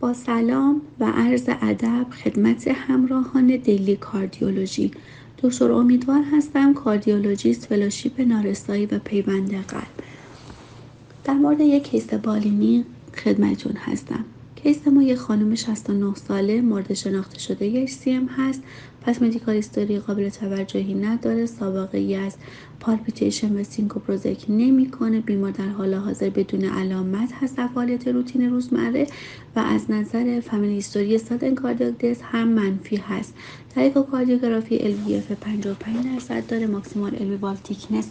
با سلام و عرض ادب خدمت همراهان دلی کاردیولوژی، دکتر امیدوار هستم، کاردیولوژیست فلوشیپ نارسایی و پیوند قلب. در مورد یک کیس بالینی خدمتتون هستم. کیس ما یک خانم 69 ساله مورد شناخته شده HCM هست، پس مدیکال هیستوری قابل توجهی نداره، سابقه ای از پالپیتیشن و سینکوپ رو ذکر نمی‌کنه. بیمار در حال حاضر بدون علامت هست در فعالیت روتین روزمره و از نظر فامیلی هیستوری سادن کاردیاک دث هم منفی هست. در اکوکاردیوگرافی LVEF 55% داره، ماکسیمال LV تیکنس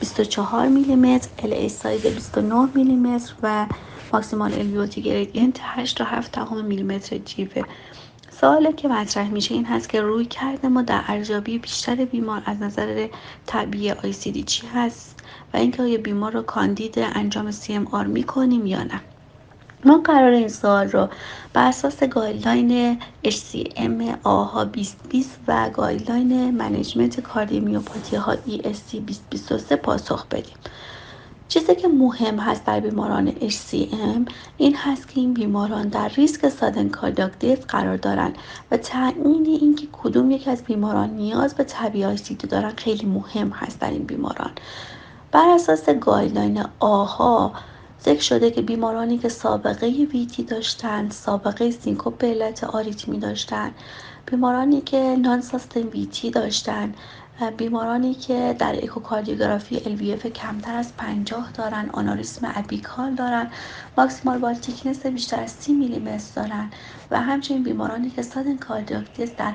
24 میلی متر، LA سایز 29 میلی متر و ماکسیمال LVOT گریدینت 8.7 میلی متر جیوه. سوالی که مطرح میشه این هست که روی کرده ما در ارزیابی بیشتر بیمار از نظر طبیعی ICD چی هست و اینکه آیا بیمار رو کاندید انجام CMR میکنیم یا نه. ما قرار این سوال رو بر اساس گایدلاین HCM آها 2020 و گایدلاین منیجمنت کاردیومیوپاتی ها ESC 2023 پاسخ بدیم. چیزی که مهم هست برای بیماران HCM این هست که این بیماران در ریسک سادن کاردیاک دث قرار دارن و تعیین اینکه کدوم یکی از بیماران نیاز به طبیعی ICD دارن خیلی مهم هست در این بیماران. بر اساس گایدلاین آها ذکر شده که بیمارانی که سابقه VT داشتن، سابقه سینکوپ به علت آریتمی داشتن، بیمارانی که نان ساستین VT داشتن، بیمارانی که در اکوکاردیوگرافی LVF کمتر از 50 دارن، آنوریسم ابیکال دارن، ماکسیمال وال تیکنس بیشتر از 30 میلی متر دارن و همچنین بیمارانی که سادن کاردیاک دث در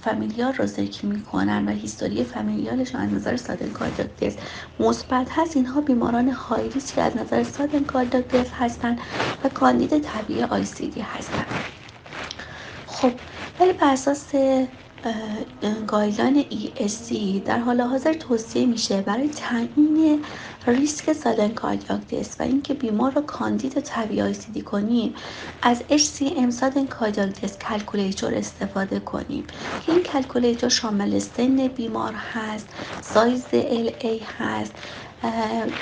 فامیلیار رو ذکر میکنن و هیستوری فامیلیارشون از نظر سادن کاردیاک دث مثبت هست، اینها بیماران های ریسک از نظر سادن کاردیاک دث هستن و کاندید طبیعی ICD هستن. خب ولی بر اساس گایدلاین ESC در حال حاضر توصیه میشه برای تعیین ریسک سادن کاردیاک دث و اینکه بیمار رو کاندید طبیعی ICD کنیم از HCM Sudden Cardiac Death Calculator استفاده کنیم که این کلکولیتور شامل سن بیمار هست، سایز LA هست،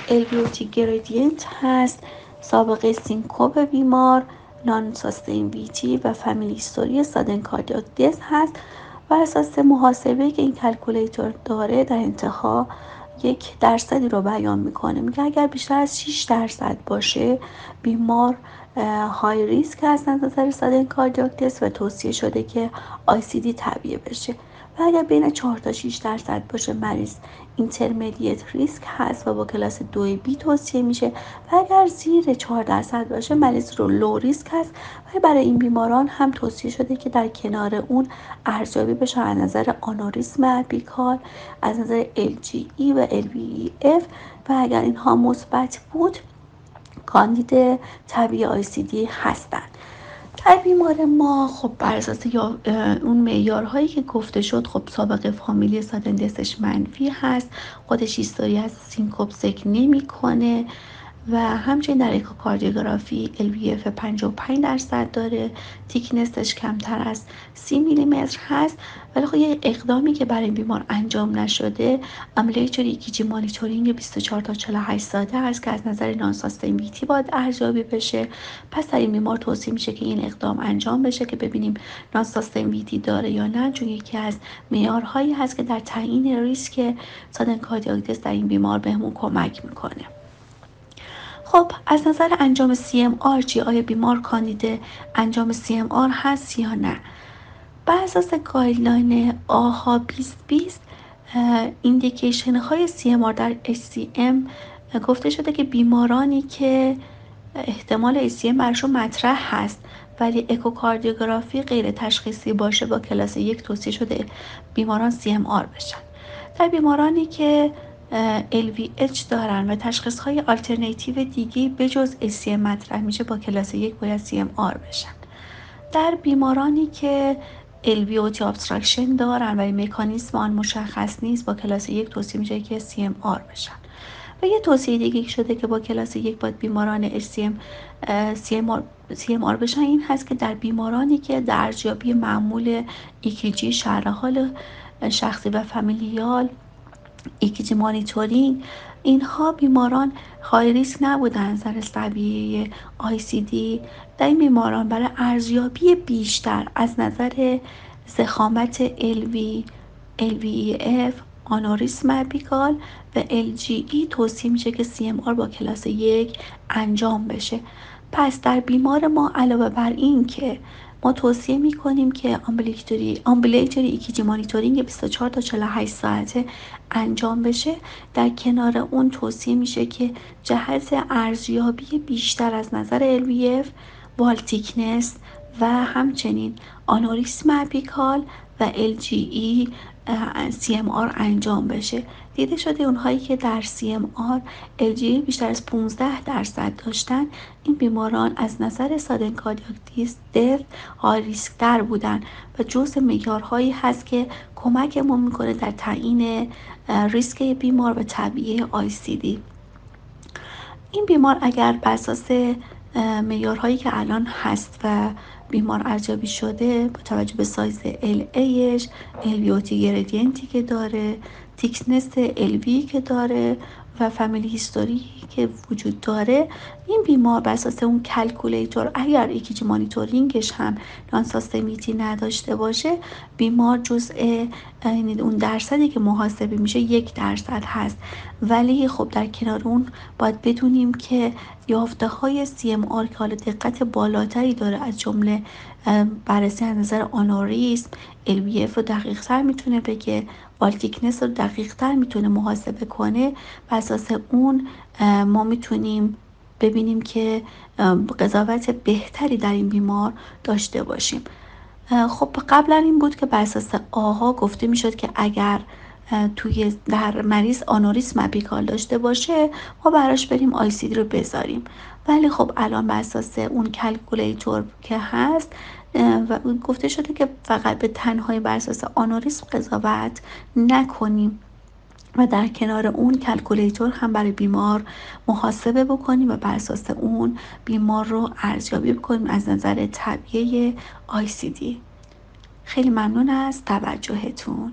LVOT گریدینت هست، سابقه سینکوپ بیمار، نان ساستین VT و فامیلی هیستوری سادن کاردیاک دث هست. بر اساس محاسبه که این کلکولیتور داره در انتها 1% رو بیان میکنه، میگه اگر بیشتر از 6% باشه بیمار های ریسک هست از نظر سادن کاردیاک دث و توصیه شده که ICD تعبیه بشه و اگر بین 4 تا 6% باشه مریض اینترمدیت ریسک هست و با کلاس 2B توصیه میشه و اگر زیر 4% باشه مریض رو لو ریسک هست و برای این بیماران هم توصیه شده که در کنار اون ارزیابی بشه از نظر آنوریسم اپیکال، از نظر LGE و LVEF و اگر اینها مثبت بود کاندید طبیعی ICD هستن. در بیمار ما خب بر اساس اون معیارهایی که گفته شد، خب سابقه فامیلی سادن دثش منفی هست، خودش هیستوری از سینکوپ ذکر نمی‌کنه و همچنین در اکوکاردیوگرافی LVF 55% داره، تیکنسش کمتر از 30 میلی متر هست. ولی خب یه اقدامی که برای بیمار انجام نشده عملیات EKG مانیتورینگ 24 تا 48 ساعته هست که از نظر نان ساستین VT باید ارزیابی بشه. پس در این بیمار توصیه میشه که این اقدام انجام بشه که ببینیم نان ساستین VT داره یا نه، چون یکی از معیارهایی هست که در تعیین ریسک سادن کاردیاک دث در این بیمار بهمون کمک میکنه. خب از نظر انجام CMR چی؟ آیا بیمار کاندید انجام CMR هست یا نه؟ بر اساس گایدلاین آها 2020 ایندیکیشن های CMR در HCM گفته شده که بیمارانی که احتمال HCM برشون مطرح هست ولی اکوکاردیوگرافی غیر تشخیصی باشه با کلاس 1 توصیه شده بیماران CMR بشن. در بیمارانی که LVH دارن و تشخیص‌های آلترناتیو دیگه به جز HCM مطرح میشه با کلاس 1 باید CMR بشن. در بیمارانی که LVOT obstruction دارن و مکانیزم آن مشخص نیست با کلاس 1 توصیه میشه که CMR بشن. و یه توصیه دیگه شده که با کلاس 1 باید بیماران HCM CMR بشن این هست که در بیمارانی که در ارزیابی معمول EKG شرح حال شخصی و فامیلیال EKG مانیتورینگ اینها بیماران خالی ریسک نبودن از نظر سویه ICD. در این بیماران برای ارزیابی بیشتر از نظر ضخامت LV، LVEF، آنوریسم اپیکال و LGE توصیه میشه که CMR با کلاس 1 انجام بشه. پس در بیمار ما علاوه بر این که ما توصیه میکنیم که امبلیتوری EKG مانیتورینگ 24 تا 48 ساعته انجام بشه، در کنار اون توصیه میشه که جهت ارزیابی بیشتر از نظر LVF، وال تیکنس و همچنین آنوریسم اپیکال و LGE CMR انجام بشه. دیده شده اونهایی که در CMR LGE بیشتر از 15% داشتن، این بیماران از نظر سادن کاردیاک دث های ریسک در بودن و جزء معیارهایی هست که کمکمون میکنه در تعیین ریسک بیمار و تعبیه ICD. این بیمار اگر بر اساس معیارهایی که الان هست و بیمار ارزیابی شده، با توجه به سایز LAش، LVOT گریدینتی که داره، تیکنس LV که داره و فامیلی هیستوری که وجود داره، این بیمار بر اساس اون کلکولیتور، اگر EKG مانیتورینگش هم نانساستمیتی نداشته باشه، بیمار جزء اون درصدی که محاسبه میشه 1% هست. ولی خب در کنار اون باید بدونیم که یافته های CMR که حالا دقت بالاتری داره، از جمله بررسی از نظر آنوریسم، LVF رو دقیق تر میتونه بگه، والتیکنس رو دقیق تر میتونه محاسبه کنه و اساس اون ما میتونیم ببینیم که قضاوت بهتری در این بیمار داشته باشیم. خب قبلا این بود که بر اساس آها گفته میشد که اگر توی در مریض آنوریسم اپیکال داشته باشه ما براش بریم ICD رو بذاریم، ولی خب الان بر اساس اون کلکولیتور که هست و گفته شده که فقط به تنهایی بر اساس آنوریسم قضاوت نکنیم و در کنار اون کلکولیتور هم برای بیمار محاسبه بکنیم و بر اساس اون بیمار رو ارزیابی بکنیم از نظر تعبیه ICD. خیلی ممنون از توجهتون.